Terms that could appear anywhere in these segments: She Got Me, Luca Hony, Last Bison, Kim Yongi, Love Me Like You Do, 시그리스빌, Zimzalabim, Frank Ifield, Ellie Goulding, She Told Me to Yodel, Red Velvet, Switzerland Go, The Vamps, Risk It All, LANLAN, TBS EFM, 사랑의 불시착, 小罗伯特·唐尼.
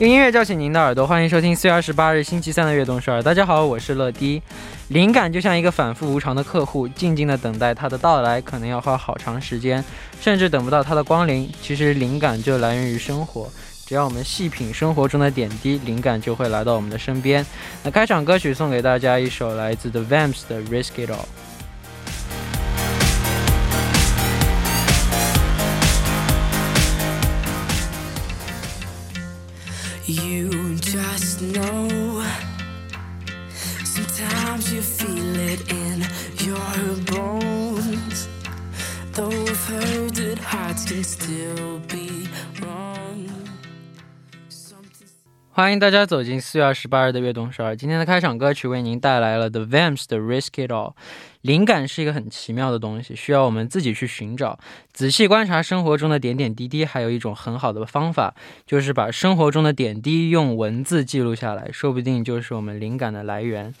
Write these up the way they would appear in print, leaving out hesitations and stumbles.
用音乐叫醒您的耳朵，欢迎收听4月28日星期三的《悦动12》。大家好，我是乐迪。灵感就像一个反复无常的客户，静静的等待它的到来，可能要花好长时间，甚至等不到它的光临。其实灵感就来源于生活，只要我们细品生活中的点滴，灵感就会来到我们的身边。那开场歌曲送给大家一首来自 The Vamps 的 Risk It All。You just know, sometimes you feel it in your bones, though I've heard that hearts can still be wrong. 欢迎大家走进4月28日的悦动12。今天的开场歌曲为您带来了 The Vamps 的 Risk It All。灵感是一个很奇妙的东西，需要我们自己去寻找，仔细观察生活中的点点滴滴。还有一种很好的方法，就是把生活中的点滴用文字记录下来，说不定就是我们灵感的来源。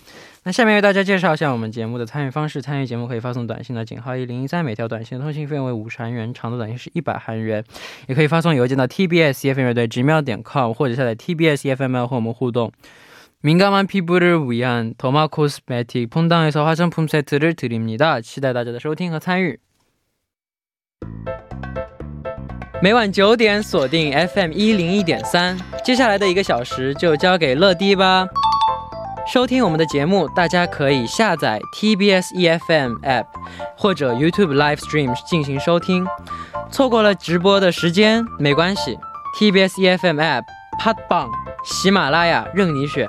那下面为大家介绍一下我们节目的参与方式。参与节目可以发送短信到#1013，每条短信的通信费用为50韩元，长度短信是100韩元。也可以发送邮件到 tbsfm@gmail.com 或者下载 tbsfm 和我们互动。민감한 피부를 위한 더마 코스메틱 폰당에서 화장품 세트를 드립니다. 期待大家的收听和参与。 每晚9点， 锁定 FM 101.3。 接下来的1个小时就交给乐迪吧。收听我们的节目， 大家可以下载 TBS EFM App 或者 YouTube Live Stream 进行收听。 错过了直播的时间 没关系， TBS EFM App、 팟빵、 喜马拉雅任你选，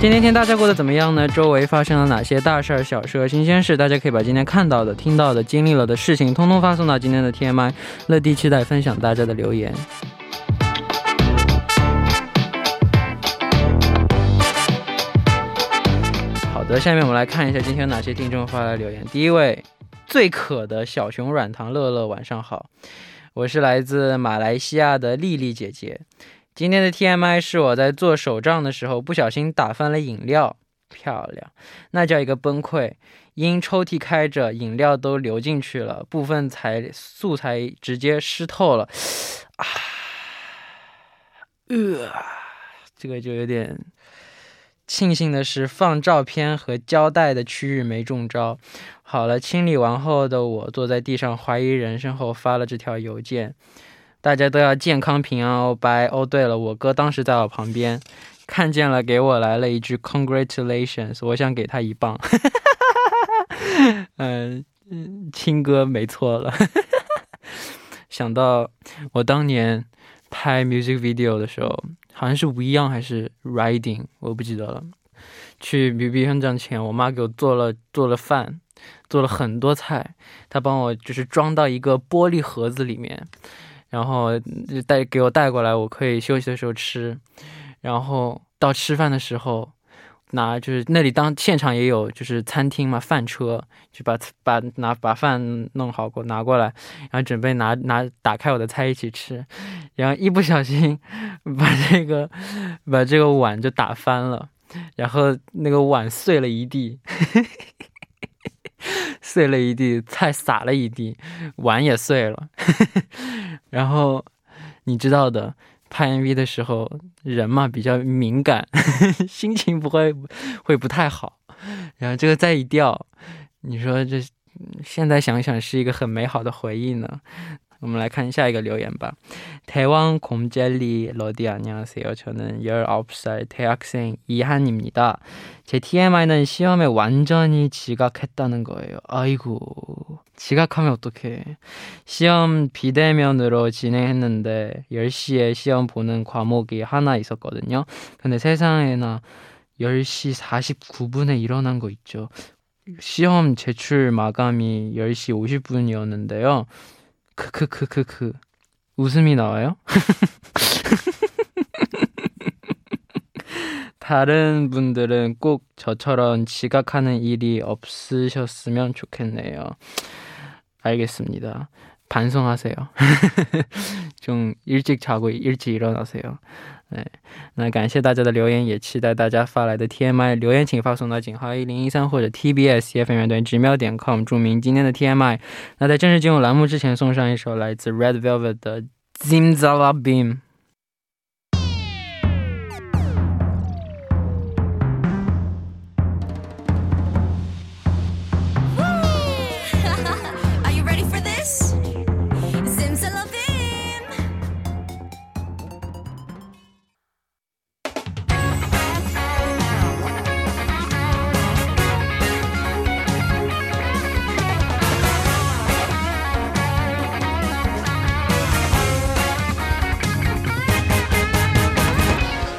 今天大家过得怎么样呢？周围发生了哪些大事小事新鲜事？大家可以把今天看到的、听到的、经历了的事情通通发送到今天的 TMI。 乐迪期待分享大家的留言。好的，下面我们来看一下今天有哪些听众发来留言。第一位，最渴的小熊软糖乐乐，晚上好，我是来自马来西亚的丽丽姐姐。今天的 TMI 是我在做手账的时候不小心打翻了饮料，漂亮，那叫一个崩溃。因抽屉开着，饮料都流进去了，部分素材直接湿透了啊，这个就有点。庆幸的是放照片和胶带的区域没中招。好了，清理完后的我坐在地上怀疑人生后发了这条邮件。大家都要健康平安哦，拜。哦对了，我哥当时在我旁边看见了，给我来了一句 Congratulations， 我想给他一棒。亲哥没错了。想到我当年拍 music video 的时候，好像是无一样还是 riding， 我不记得了。去 BB 上账前，我妈给我做了饭，做了很多菜，她帮我就是装到一个玻璃盒子里面，然后给我带过来，我可以休息的时候吃。然后到吃饭的时候，就是那里现场也有就是餐厅嘛，饭车就把饭弄好拿过来，然后准备打开我的菜一起吃，然后一不小心把这个碗就打翻了，然后那个碗碎了一地，碎了一地，菜洒了一地，碗也碎了。然后你知道的，拍 MV 的时候人嘛比较敏感，心情会不太好，然后这个再一掉，你说这现在想想是一个很美好的回忆呢。我们来看下一个留言吧。대왕 곰젤리 러디 안녕하세요. 저는 19살 대학생 이한입니다. 제 TMI는 시험에 완전히 지각했다는 거예요. 아이고, 지각하면 어떡해. 시험 비대면으로 진행했는데 10시에 시험 보는 과목이 하나 있었거든요. 근데 세상에나 10시 49분에 일어난 거 있죠. 시험 제출 마감이 10시 50분이었는데요. 크크크크크 웃음이 나와요? 다른 분들은 꼭 저처럼 지각하는 일이 없으셨으면 좋겠네요. 알겠습니다. 반성하세요. 좀 일찍 자고 일찍 일어나세요. 那感谢大家的留言，也期待大家发来的 TMI 留言，请发送到井号1013或者 tbs.fm@gmail.com 注明今天的 TMI。 那在正式进入栏目之前，送上一首来自 Red Velvet 的 Zimzalabim。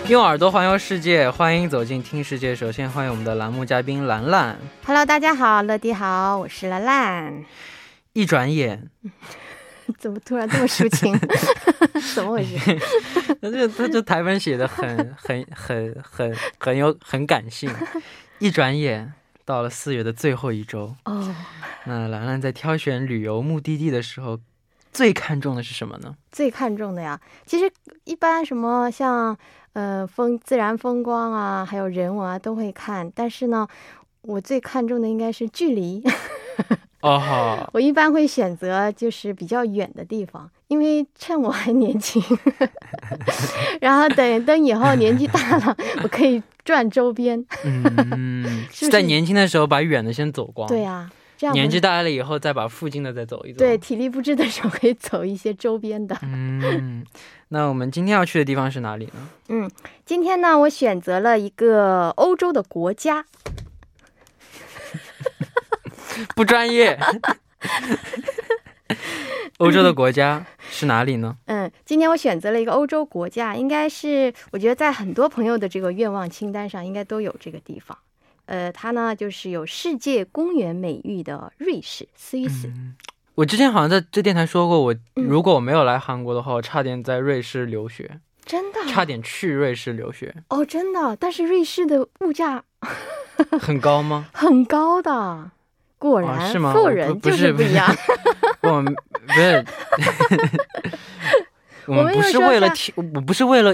用耳朵环游世界，欢迎走进听世界。首先欢迎我们的栏目嘉宾兰兰。 Hello， 大家好，乐迪好，我是兰兰。一转眼，怎么突然这么抒情？怎么回事？他这台本写的很感性。一转眼到了4月的最后一周。那兰兰在挑选旅游目的地的时候 最看重的是什么呢？最看重的呀，其实一般什么像风自然风光啊，还有人文啊都会看，但是呢我最看重的应该是距离。哦，我一般会选择就是比较远的地方，因为趁我还年轻，然后等以后年纪大了我可以转周边。是在年轻的时候把远的先走光。对呀， 这样体力不支的时候可以走一些周边的。那我们今天要去的地方是哪里呢？今天呢我选择了一个欧洲的国家。不专业。欧洲的国家是哪里呢？今天我选择了一个欧洲国家，应该是我觉得在很多朋友的这个愿望清单上应该都有这个地方。 它呢就是有世界公园美誉的瑞士， 스위스。我之前好像在电台说过，如果我没有来韩国的话，我差点在瑞士留学。 真的？差点去瑞士留学。哦，真的？但是瑞士的物价很高吗？很高的，果然富人就是不一样。我们不是 我们不是为了我妈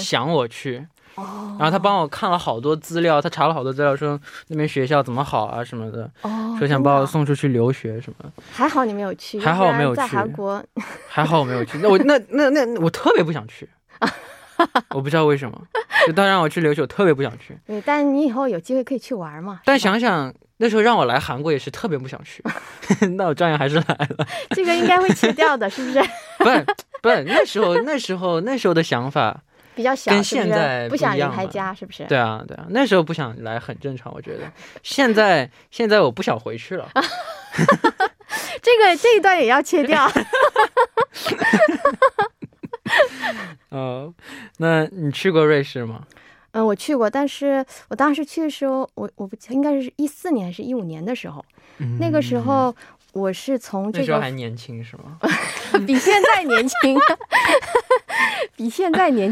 想我去，然后她帮我看了好多资料，她查了好多资料说那边学校怎么好啊什么的，说想把我送出去留学什么的。还好你没有去。还好我没有去。那我特别不想去。 我不知道为什么，就当然我去留学我特别不想去。但想想那时候让我来韩国也是特别不想去。那照样还是来了。这个应该会切掉的，是不是？不是，那时候的想法比较小，不想离开家，是不是？对啊对啊，那时候不想来很正常，我觉得。现在我不想回去了。 这个这一段也要切掉。那你去过瑞士吗？ 我去过，但是我当时去的时候我应该是14年还是15年的时候，那个时候我是从这个比现在年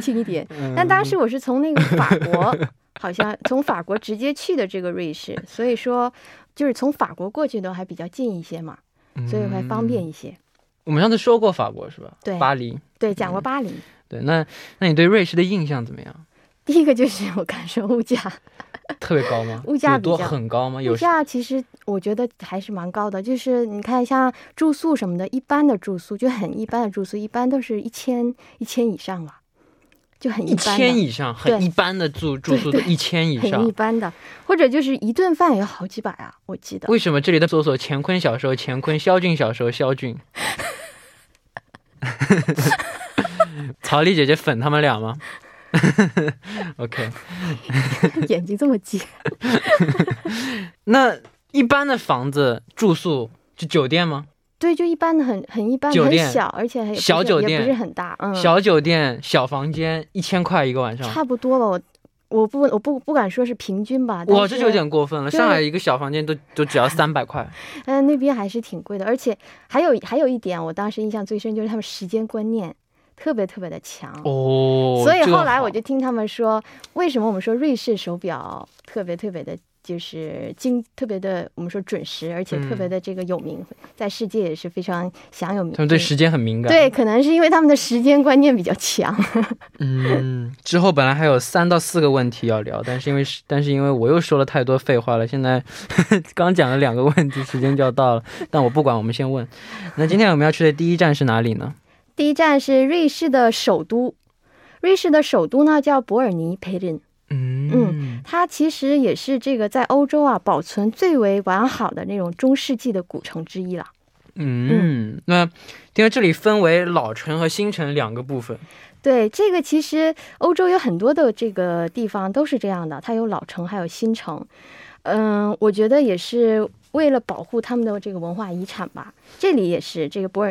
轻一点，但当时我是从那个法国好像从法国直接去的这个瑞士，所以说就是从法国过去的还比较近一些嘛， 所以会方便一些。我们上次说过法国是吧？巴黎。对，讲过巴黎。对，那你对瑞士的印象怎么样？第一个就是我感受物价特别高吗？物价其实我觉得还是蛮高的，就是你看像住宿什么的，一般的住宿就很一般的住宿，一般都是一千以上吧，就很一般的住，很一般的。或者就是一顿饭也有好几百啊，我记得。 为什么这里的搜索乾坤小时候乾坤， 萧敬小时候萧敬， 萧敬小时候萧敬。 曹丽姐姐粉他们俩吗？ OK。 眼睛这么尖。那一般的房子住宿就酒店吗？ 酒店，对，就一般很一般很小，而且也不是很大，小酒店小房间1000块一个晚上，差不多吧，我不敢说是平均吧，哇，这就有点过分了，上海一个小房间都只要300块。那边还是挺贵的，而且还有一点我当时印象最深就是他们时间观念 特别特别的强哦，所以后来我就听他们说，为什么我们说瑞士手表特别特别的，就是精特别的，我们说准时，而且特别的这个有名，在世界也是非常享有名。他们对时间很敏感，对，可能是因为他们的时间观念比较强。之后本来还有3到4个问题要聊，但是因为我又说了太多废话了，现在刚讲了两个问题，时间就要到了，但我不管，我们先问。那今天我们要去的第一站是哪里呢？ 第一站是瑞士的首都，瑞士的首都呢叫伯尔尼培林。 它其实也是这个在欧洲啊保存最为完好的那种中世纪的古城之一了。 那因为这里分为老城和新城两个部分。 对，这个其实欧洲有很多的这个地方都是这样的，它有老城还有新城。 我觉得也是为了保护他们的这个文化遗产吧，这里也是这个伯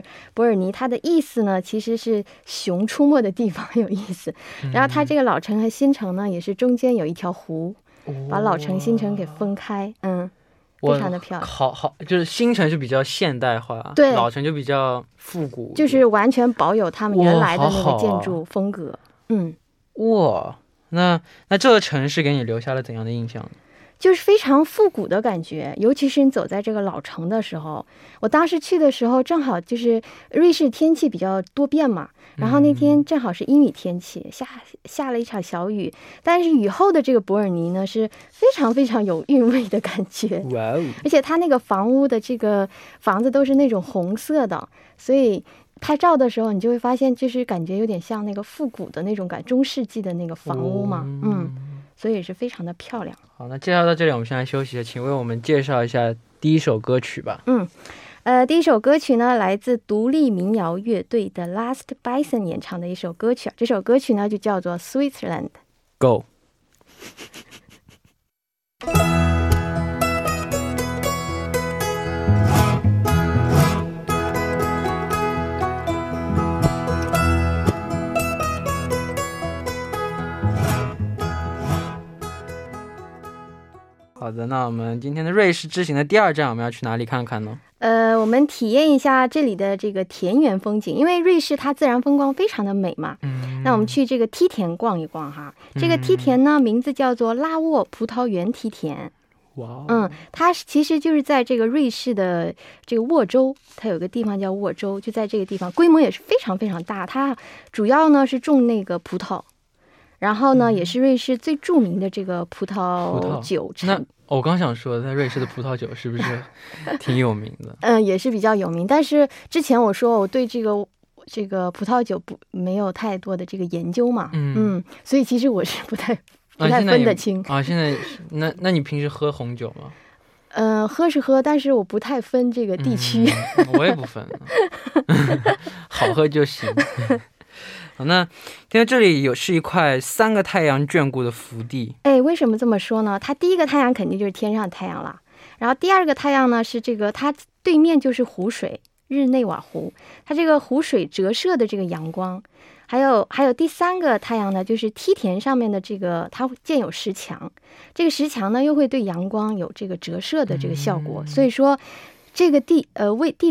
尔尼，它的意思呢其实是熊出没的地方有意思，然后它这个老城和新城呢也是中间有一条湖，把老城新城给分开，非常的漂亮。就是新城是比较现代化，老城就比较复古，就是完全保有他们原来的那个建筑风格。哇，那这个城市给你留下了怎样的印象呢？ 就是非常复古的感觉，尤其是你走在这个老城的时候，我当时去的时候正好就是瑞士天气比较多变嘛，然后那天正好是阴雨天气，下了一场小雨，但是雨后的这个伯尔尼呢是非常非常有韵味的感觉，而且它那个房屋的这个房子都是那种红色的，所以 拍照的时候你就会发现，就是感觉有点像那个复古的那种感中世纪的那个房屋嘛，所以也是非常的漂亮。好，那介绍到这里，我们现在休息一下，请为我们介绍一下第一首歌曲吧。第一首歌曲呢来自独立民谣乐队的 Last Bison 演唱的一首歌曲，这首歌曲呢 就叫做 Switzerland Go。 好的，那我们今天的瑞士之行的第2站我们要去哪里看看呢？我们体验一下这里的这个田园风景，因为瑞士它自然风光非常的美嘛，那我们去这个梯田逛一逛哈，这个梯田呢名字叫做拉沃葡萄园梯田。嗯，它其实就是在这个瑞士的这个沃州，它有个地方叫沃州，就在这个地方规模也是非常非常大，它主要呢是种那个葡萄， 然后呢也是瑞士最著名的这个葡萄酒产。我刚想说在瑞士的葡萄酒是不是挺有名的？也是比较有名，但是之前我说我对这个葡萄酒没有太多的这个研究嘛，所以其实我是不太分得清。现在你啊现在那你平时喝红酒吗？喝是喝，但是我不太分这个地区，我也不分，好喝就行。 那第一个这里有是一块3个太阳眷顾的福地，哎，为什么这么说呢？它第一个太阳肯定就是天上太阳了，然后第二个太阳呢是这个它对面就是湖水，日内瓦湖，它这个湖水折射的这个阳光，还有第三个太阳呢就是梯田上面的这个它建有石墙，这个石墙呢又会对阳光有这个折射的这个效果，所以说这个地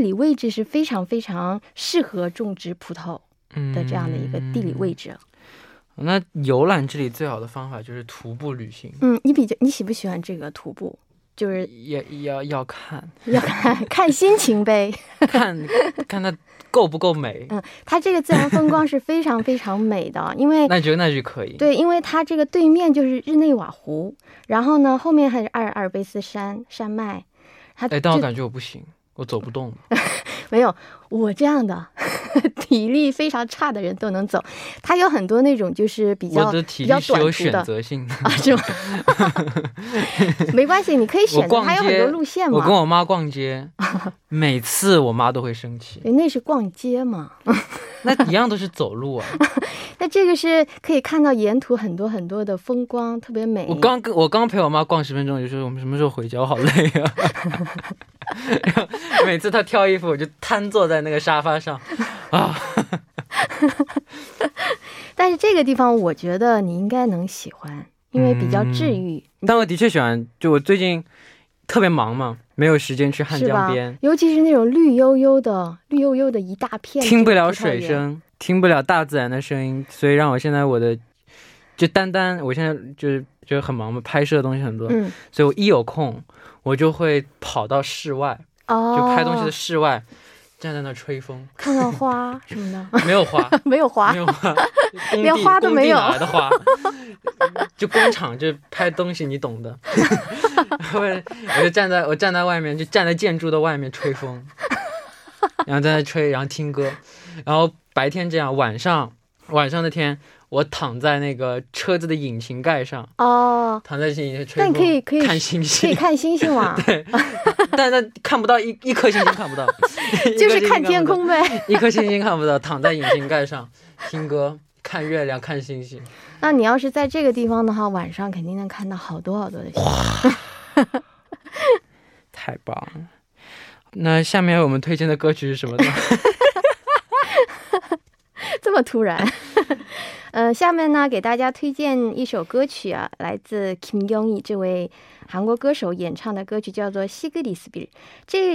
理位置是非常非常适合种植葡萄 的这样的一个地理位置。那游览这里最好的方法就是徒步旅行。嗯，你喜欢这个徒步？就是也要看心情呗，看它够不够美。它这个自然风光是非常非常美的，因为那就可以。对，因为它这个对面就是日内瓦湖，然后呢后面还是阿尔卑斯山山脉。哎，但我感觉我不行， 我走不动。没有，我这样的体力非常差的人都能走，他有很多那种就是比较短途的，有选择性啊，是吗？没关系，你可以选择，还有很多路线嘛。我跟我妈逛街，每次我妈都会生气。那是逛街嘛？那一样都是走路啊。那这个是可以看到沿途很多很多的风光，特别美。我刚跟我朋友妈逛10分钟就说我们什么时候回家，我好累啊。每次他挑衣服我就瘫坐在那个沙发上啊，但是这个地方我觉得你应该能喜欢，因为比较治愈。但我的确喜欢，就我最近特别忙嘛，没有时间去汉江边，听不了水声，听不了大自然的声音，所以让我现在我的就单单我现在就是 就很忙，拍摄东西很多，所以我一有空我就会跑到室外，就拍东西的室外，站在那吹风，看到花什么的，没有花，没有花，没有花，工地来的花，就工厂就拍东西，你懂的。我站在外面就站在建筑的外面吹风，然后在那吹，然后听歌，然后白天这样，晚上的天 我躺在那个车子的引擎盖上，躺在一起吹风，看星星，对，但看不到一颗星星看不到，就是看天空呗，一颗星星看不到，躺在引擎盖上听歌，看月亮看星星。那你要是在这个地方的话，晚上肯定能看到好多好多的星星。太棒了。那下面我们推荐的歌曲是什么呢？这么突然，下面呢给大家推荐一首歌曲啊，来自 Kim Yongi 这位韩国歌手演唱的歌曲叫做《시그리스빌》。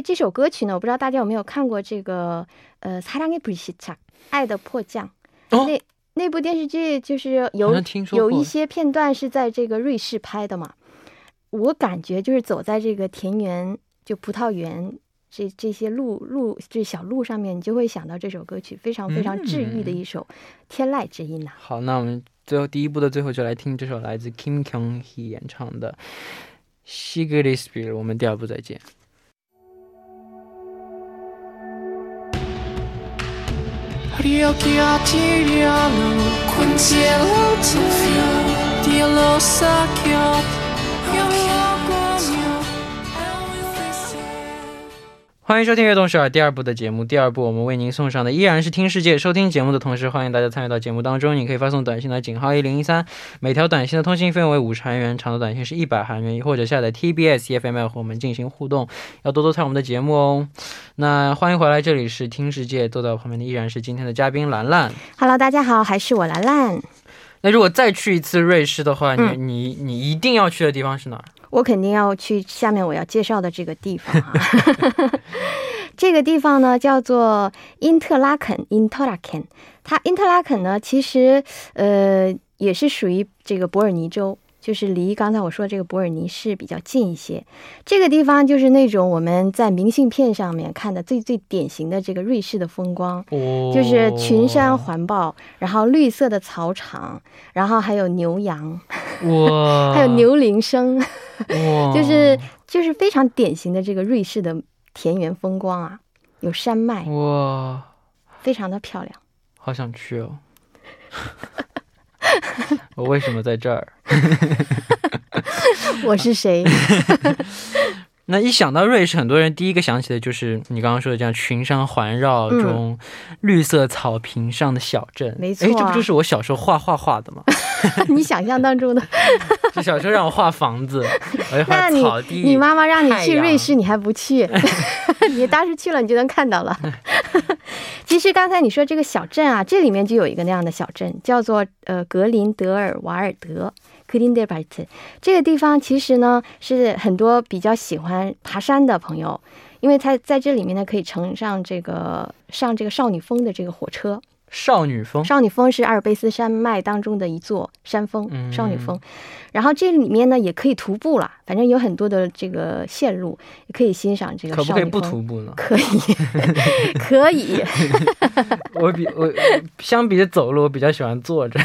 这首歌曲呢，我不知道大家有没有看过这个 사랑의 불시착 爱的迫降。那部电视剧就是有一些片段是在这个瑞士拍的嘛，我感觉就是走在这个田园 就葡萄园这些小路上面，你就会想到这首歌曲，非常非常治愈的一首天籁之音呐。好，那我们最后第一部的最后就来听这首来自 Kim Yongi 演唱的 시그리스빌。 我们第二部再见。 欢迎收听《悦动首尔》第二部的节目。第二部我们为您送上的依然是听世界。收听节目的同时，欢迎大家参与到节目当中，你可以发送短信到井号103， 每条短信的通信费用为50韩元，长的短信是100韩元， 或者下载TBS EFM 和我们进行互动，要多多参与我们的节目哦。那欢迎回来，这里是听世界，坐在我旁边的依然是今天的嘉宾兰兰。 Hello， 大家好，还是我兰兰。 那如果再去一次瑞士的话，你一定要去的地方是哪儿？ 我肯定要去下面我要介绍的这个地方啊。这个地方呢叫做因特拉肯，它呢其实也是属于这个伯尔尼州， 就是离刚才我说这个伯尔尼是比较近一些。这个地方就是那种我们在明信片上面看的最典型的这个瑞士的风光，就是群山环抱，然后绿色的草场，然后还有牛羊，还有牛铃声，就是非常典型的这个瑞士的田园风光啊，有山脉，哇，非常的漂亮，好想去哦。 我为什么在这儿？我是谁？那一想到瑞士，很多人第一个想起的就是你刚刚说的这样群山环绕中绿色草坪上的小镇。没错，这不就是我小时候画画画的吗？你想象当中的？就小时候让我画房子，我画草地。那你妈妈让你去瑞士，你还不去？你当时去了你就能看到了。 其实刚才你说这个小镇啊，这里面就有一个那样的小镇，叫做格林德尔瓦尔德，格林德尔巴特。 这个地方其实呢是很多比较喜欢爬山的朋友，因为在这里面呢可以乘上这个少女峰的这个火车。 少女峰是阿尔卑斯山脉当中的一座山峰，少女峰。然后这里面呢也可以徒步了，反正有很多的这个线路，也可以欣赏这个。可不可以不徒步呢？可以，可以。我比相比起走路，我比较喜欢坐着。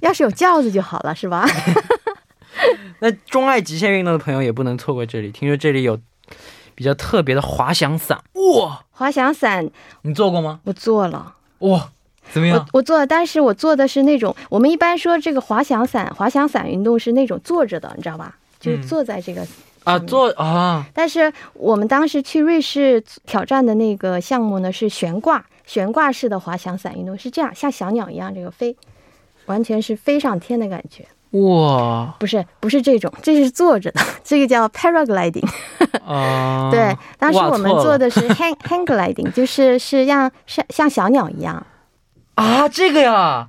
要是有轿子就好了，是吧？那钟爱极限运动的朋友也不能错过这里，听说这里有 比较特别的滑翔伞。哇，滑翔伞你坐过吗？我坐了。哇，怎么样？我做，但是我做的是那种我们一般说这个滑翔伞，滑翔伞运动是那种坐着的，你知道吧？就是坐在这个啊，坐啊。但是我们当时去瑞士挑战的那个项目呢是悬挂式的滑翔伞运动，是这样像小鸟一样这个飞，完全是非常天的感觉。哇，不是这种，这是坐着的，这个叫 paragliding。 对，当时我们做的是 hang gliding， 就是像小鸟一样啊，这个呀，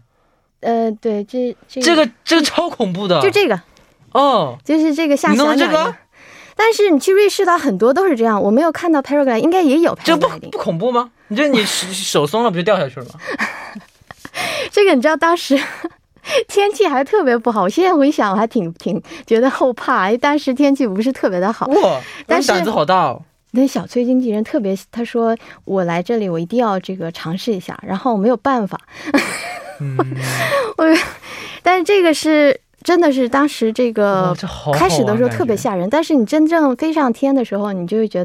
对，这个超恐怖的，就这个，就是这个下小鸟。但是你去瑞士岛很多都是这样，我没有看到 paragliding， 应该也有 paragliding。 这不恐怖吗？你觉得你手松了不就掉下去了吗？这个你知道当时 天气还特别不好，现在回想我还挺觉得后怕，但是天气不是特别的好。哇，但是胆子好大哦！那小崔经纪人特别，他说我来这里我一定要这个尝试一下，然后我没有办法。但这个是真的是当时这个开始的时候你就会觉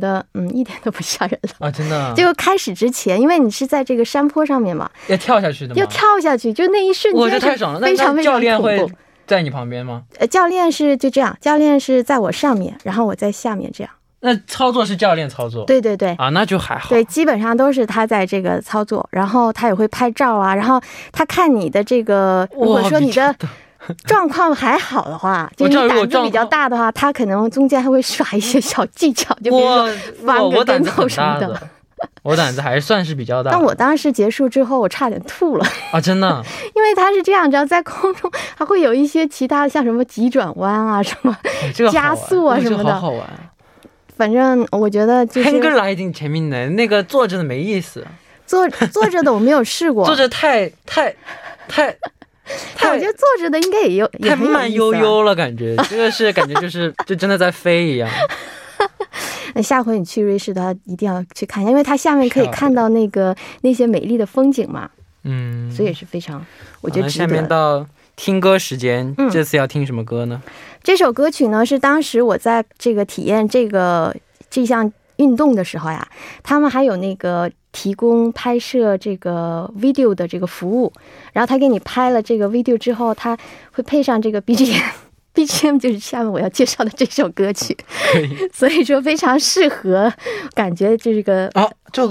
得一点都不吓人了啊，真的，结果开始之前因为你是在这个山坡上面嘛，要跳下去的，要跳下去，就那一瞬间非常非常恐怖。对对对啊，那就还好。对，基本上都是他在这个操作，然后他也会拍照啊，然后他看你的这个，如果说你的 状况还好的话，就你胆子比较大的话，他可能中间还会甩一些小技巧，就弯个跟头什么的。我胆子还算是比较大，但我当时结束之后我差点吐了啊！真的，因为他是这样，你知道在空中还会有一些其他像什么急转弯啊什么加速啊什么的，这个好玩，反正我觉得太跟gliding前面的那个坐着的没意思，坐着的我没有试过，坐着太太慢悠悠了感觉，这个是感觉就是就真的在飞一样。下回你去瑞士他一定要去看一下，因为他下面可以看到那个那些美丽的风景嘛。嗯，所以也是非常，我觉得下面到听歌时间，这次要听什么歌呢？这首歌曲呢是当时我在这个体验这个这项运动的时候呀，他们还有那个 提供拍摄这个 video 的这个服务， 然后他给你拍了这个 video 之后， 他会配上这个 BGM， BGM 就是下面我要介绍的这首歌曲，所以说非常适合感觉这个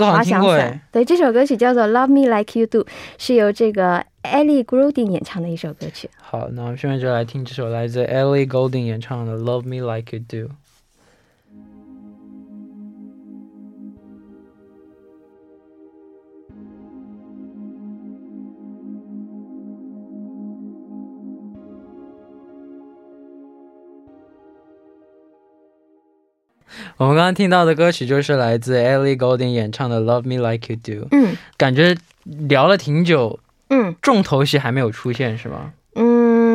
滑翔伞。对，这首歌曲叫做 Love Me Like You Do， 是由这个 Ellie Goulding 演唱的一首歌曲。好，那我们现在就来听这首来自 Ellie Goulding 演唱的 Love Me Like You Do。 我们刚刚听到的歌曲就是来自 Ellie Goulding 演唱的 Love Me Like You Do。 感觉聊了挺久，重头戏还没有出现是吗？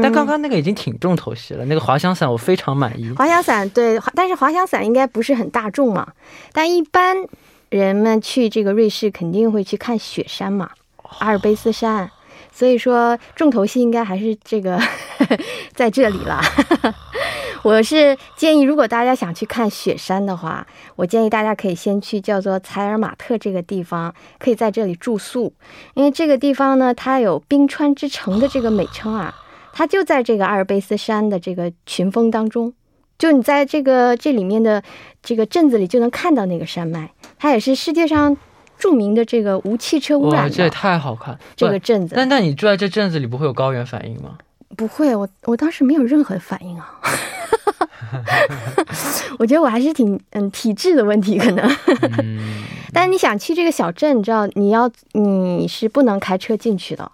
但刚刚那个已经挺重头戏了，那个滑翔伞我非常满意。滑翔伞，对，但是滑翔伞应该不是很大众嘛，但一般人们去这个瑞士肯定会去看雪山嘛，阿尔卑斯山，所以说重头戏应该还是这个在这里了。 我是建议如果大家想去看雪山的话，我建议大家可以先去叫做采尔马特这个地方，可以在这里住宿，因为这个地方呢它有冰川之城的这个美称啊，它就在这个阿尔卑斯山的这个群峰当中，就你在这个这里面的这个镇子里就能看到那个山脉，它也是世界上著名的这个无汽车污染。哇，这也太好看了，这个镇子。那你住在这镇子里不会有高原反应吗？ 不会，我当时没有任何反应啊。我觉得我还是挺体质的问题可能。但你想去这个小镇，你知道你是不能开车进去的，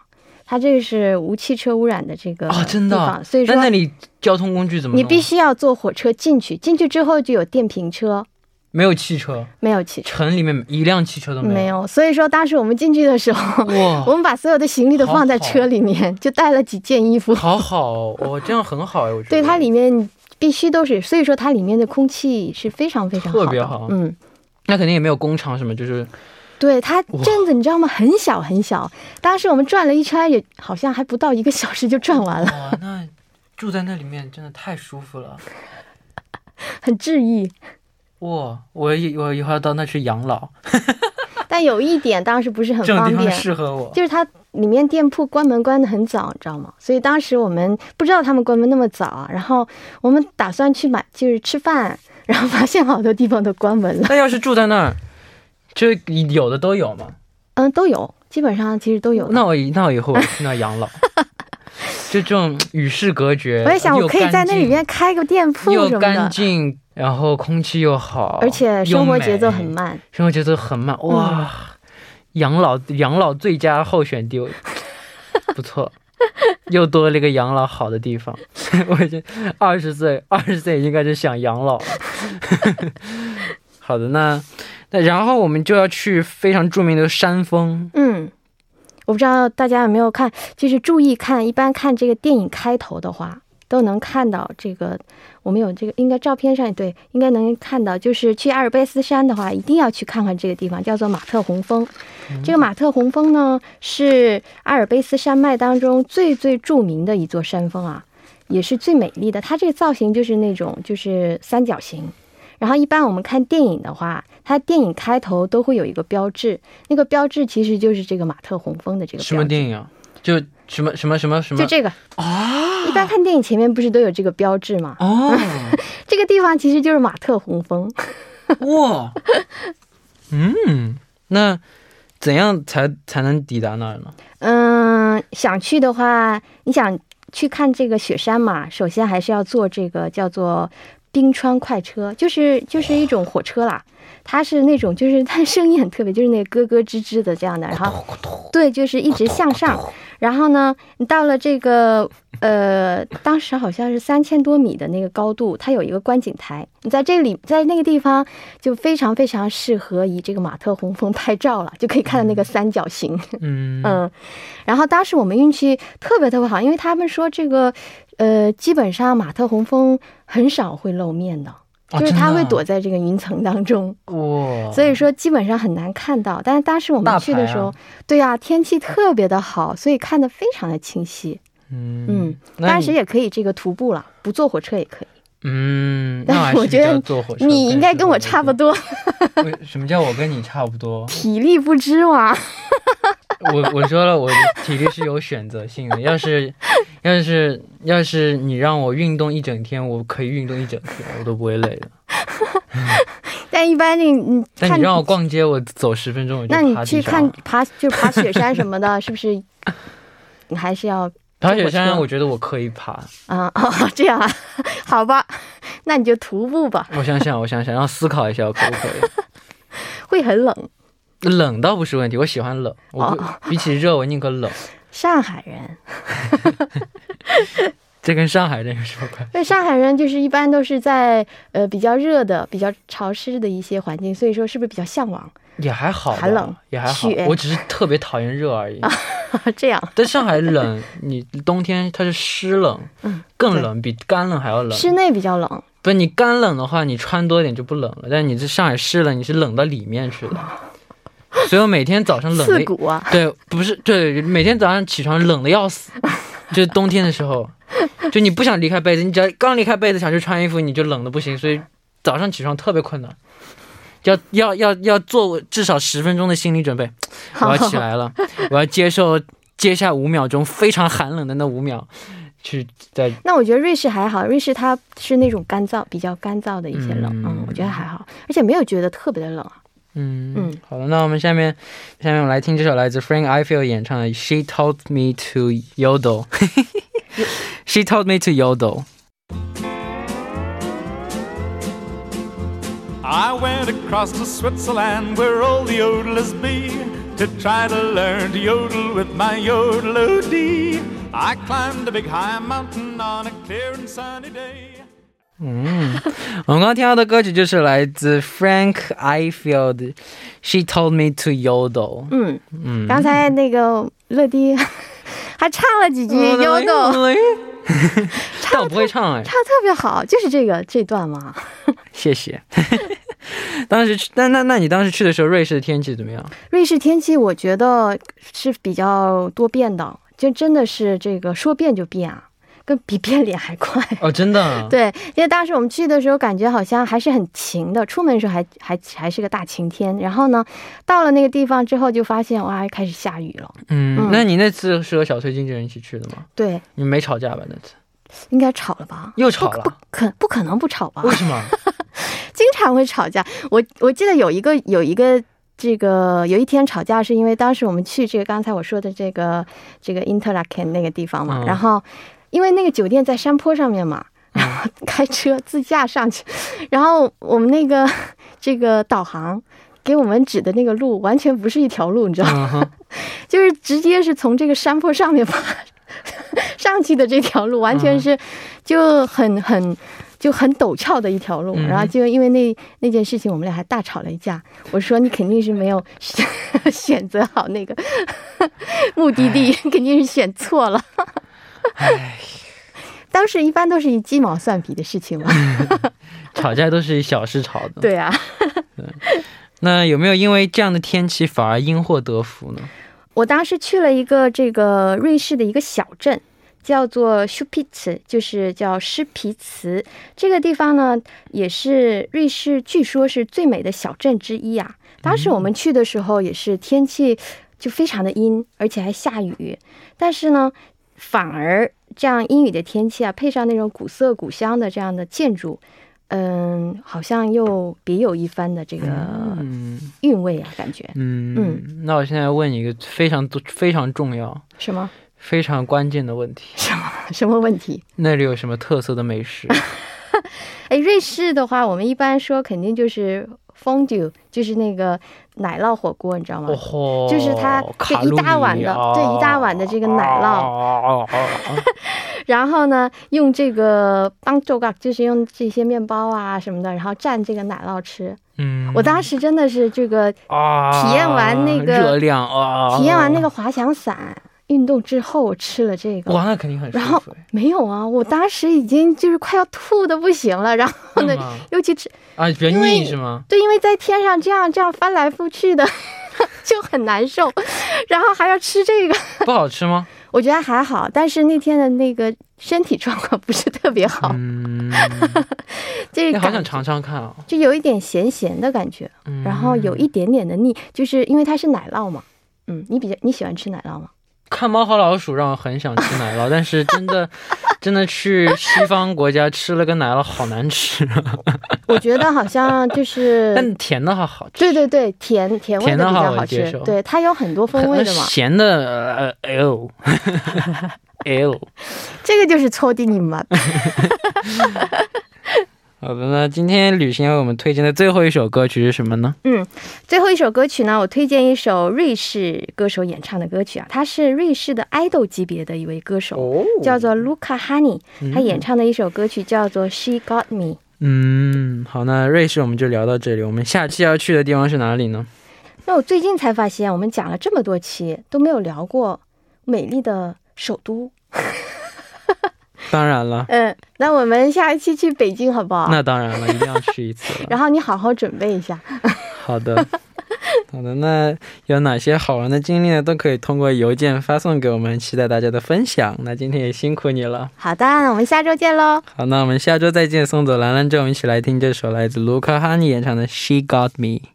它这个是无汽车污染的这个地方，所以说那你交通工具怎么？你必须要坐火车进去，进去之后就有电瓶车。 没有汽车，没有汽车，城里面一辆汽车都没有。所以说当时我们进去的时候，我们把所有的行李都放在车里面，就带了几件衣服。好好，我这样很好哎，我觉得。对，它里面必须都是，所以说它里面的空气是非常非常特别好。那肯定也没有工厂什么，就是对它镇子，你知道吗？很小很小，当时我们转了一圈也好像还不到一个小时就转完了。那住在那里面真的太舒服了，很治愈。 哇，我以后要到那去养老。 但有一点当时不是很方便，这种地方适合我。就是它里面店铺关门关得很早，你知道吗？所以当时我们不知道他们关门那么早，然后我们打算去买，就是吃饭，然后发现好多地方都关门了。那要是住在那儿，就有的都有吗？嗯，都有，基本上其实都有。那我以后去那养老。这种与世隔绝，我也想我可以在那里面开个店铺，又干净，然后空气又好，而且生活节奏很慢，生活节奏很慢，哇，养老最佳候选地不错。 多了个养老好的地方，我觉得20岁应该就想养老。好的，那然后我们就要去非常著名的山峰。嗯，我不知道大家有没有看，就是注意看，一般看这个电影开头的话都能看到这个我们有这个应该照片上，对，应该能看到，就是去阿尔卑斯山的话一定要去看看这个地方，叫做马特洪峰。这个马特洪峰呢是阿尔卑斯山脉当中最著名的一座山峰啊，也是最美丽的。它这个造型就是那种就是三角形，然后一般我们看电影的话，它电影开头都会有一个标志，那个标志其实就是这个马特洪峰的这个。什么电影啊？ 就什么什么什么？就这个啊，一般看电影前面不是都有这个标志吗？哦，这个地方其实就是马特洪峰。哇，嗯，那怎样才能抵达那儿呢？想去的话，你想去看这个雪山嘛，首先还是要坐这个叫做冰川快车，就是一种火车啦。 它是那种就是它声音很特别，就是那咯咯吱吱的这样的，然后对，就是一直向上，然后呢你到了这个当时好像是3000多米的那个高度，它有一个观景台，你在这里在那个地方就非常非常适合以这个马特洪峰拍照了，就可以看到那个三角形。嗯嗯，然后当时我们运气特别特别好，因为他们说这个基本上马特洪峰很少会露面的， 就是它会躲在这个云层当中。所以说基本什么叫我跟你差不多？体力不支嘛。我说了我体力是有选择性的，要是你让我运动一整天我可以运动一整天我都不会累的。 但一般你让我逛街我走10分钟我就爬雪山什么的是不是还是要爬雪山？我觉得我可以爬啊。这样好吧，那你就徒步吧。我想想，然后思考一下可不可以。会很冷？冷倒不是问题，我喜欢冷，我比起热我宁可冷。上海人。 这跟上海那个时候，对，上海人就是一般都是在比较热的比较潮湿的一些环境，所以说是不是比较向往？也还好，还冷也还好，我只是特别讨厌热而已。这样，但上海冷你冬天它是湿冷，更冷比干冷还要冷。室内比较冷，不是你干冷的话你穿多点就不冷了，但你在上海湿冷你是冷到里面去的。 所以我每天早上冷的要死，就冬天的时候就你不想离开被子，你只要刚离开被子想去穿衣服你就冷的不行，所以早上起床特别困难，要做至少10分钟的心理准备我要起来了，我要接受接下来5秒钟非常寒冷的那5秒去。那我觉得瑞士还好，瑞士它是那种干燥比较干燥的一些冷，我觉得还好，而且没有觉得特别的冷。 嗯，好了，那我们下面我们来听这首来自 Frank Ifield 演唱的 She Told Me to Yodel She Told Me to Yodel. I went across to Switzerland where all the yodelers be to try to learn to yodel with my yodel OD. I climbed a big high mountain on a clear and sunny day. 我们刚刚听到的歌曲就是来自 Frank Ifield She Told Me to Yodel。 刚才那个乐迪还唱了几句 Yodel， 但我不会唱哎，唱特别好，就是这个这段嘛。谢谢。当时那你当时去的时候瑞士的天气怎么样？瑞士天气我觉得是比较多变的，就真的是这个说变就变啊， 跟比变脸还快哦。真的，对，因为当时我们去的时候感觉好像还是很晴的，出门的时候还是个大晴天，然后呢到了那个地方之后就发现哇开始下雨了。嗯，那你那次和小崔经纪人一起去的吗？对，你没吵架吧那次？应该吵了吧？又吵了，不可能不吵吧？为什么？经常会吵架，我记得有一个这个有一天吵架是因为当时我们去这个刚才我说的这个这个因特拉肯那个地方嘛，然后因为那个酒店在山坡上面嘛，然后开车自驾上去，然后我们那个这个导航给我们指的那个路完全不是一条路，你知道吗？就是直接是从这个山坡上面嘛上去的这条路完全是就很 就很陡峭的一条路，然后就因为那件事情我们俩还大吵了一架。我说你肯定是没有选择好那个目的地，肯定是选错了。当时一般都是以鸡毛蒜皮的事情嘛，吵架都是小事吵的。对啊，那有没有因为这样的天气反而因祸得福呢？我当时去了一个这个瑞士的一个小镇， 叫做舒皮茨，这个地方呢也是瑞士据说是最美的小镇之一啊。当时我们去的时候也是天气就非常的阴，而且还下雨，但是呢反而这样阴雨的天气啊配上那种古色古香的这样的建筑，好像又别有一番的这个韵味啊感觉。那我现在问你一个非常重要，什么 非常关键的问题，什么问题？那里有什么特色的美食？瑞士的话我们一般说肯定就是 fondue， 就是那个奶酪火锅，你知道吗？就是它这一大碗的奶酪，然后呢用这个 banjogak， 就是用这些面包啊什么的，然后蘸这个奶酪吃。 我当时真的是这个体验完那个滑翔伞 运动之后吃了这个，哇那肯定很舒服。然后没有啊，我当时已经就是快要吐的不行了，然后呢又去吃啊，原因是什么？对，因为在天上这样翻来覆去的就很难受，然后还要吃这个，不好吃吗？我觉得还好，但是那天的那个身体状况不是特别好，这个好想尝尝看啊，就有一点咸咸的感觉。然后有一点点的腻，就是因为它是奶酪嘛。 看猫和老鼠让我很想吃奶酪，但是真的吃西方国家吃了跟奶酪好难吃。我觉得好像就是但甜的好好吃，对对对，甜好我接受。对，它有很多风味的嘛。咸的，哎呦哎呦，这个就是戳地你嘛。好的，那今天旅行我们推荐的最后一首歌曲是什么呢？最后一首歌曲呢我推荐一首瑞士歌手演唱的歌曲啊，他是瑞士的爱豆级别的一位歌手，叫做 Luca Hony， 他演唱的一首歌曲 叫做 She Got Me。 好，那瑞士我们就聊到这里，我们下期要去的地方是哪里呢？那我最近才发现我们讲了这么多期都没有聊过美丽的首都。 当然了，那我们下一期去北京好不好？那当然了，一定要去一次。然后你好好准备一下。好的，好的，那有哪些好玩的经历呢？都可以通过邮件发送给我们，期待大家的分享。那今天也辛苦你了。好的，我们下周见喽。好，那我们下周再见。送走兰兰，郑我们一起来听这首来自 Luca Hony 演唱的 She Got Me。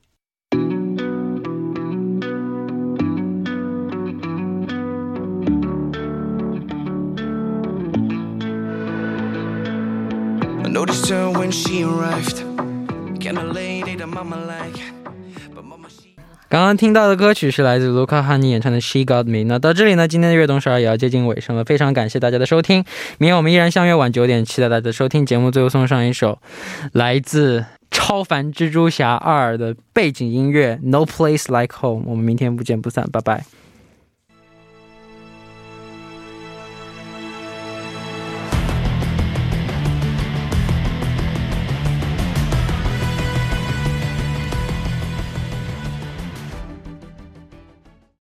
Noticed her when she arrived. Can a lady that mama like? But mama she. 刚刚听到的歌曲是来自 Luca Hony 演唱的 She Got Me。 那到这里呢，今天的悦动12也要接近尾声了，非常感谢大家的收听。明天我们依然相约晚9点，期待大家的收听。节目最后送上一首来自超凡蜘蛛侠2的背景音乐 No Place Like Home。 我们明天不见不散，拜拜。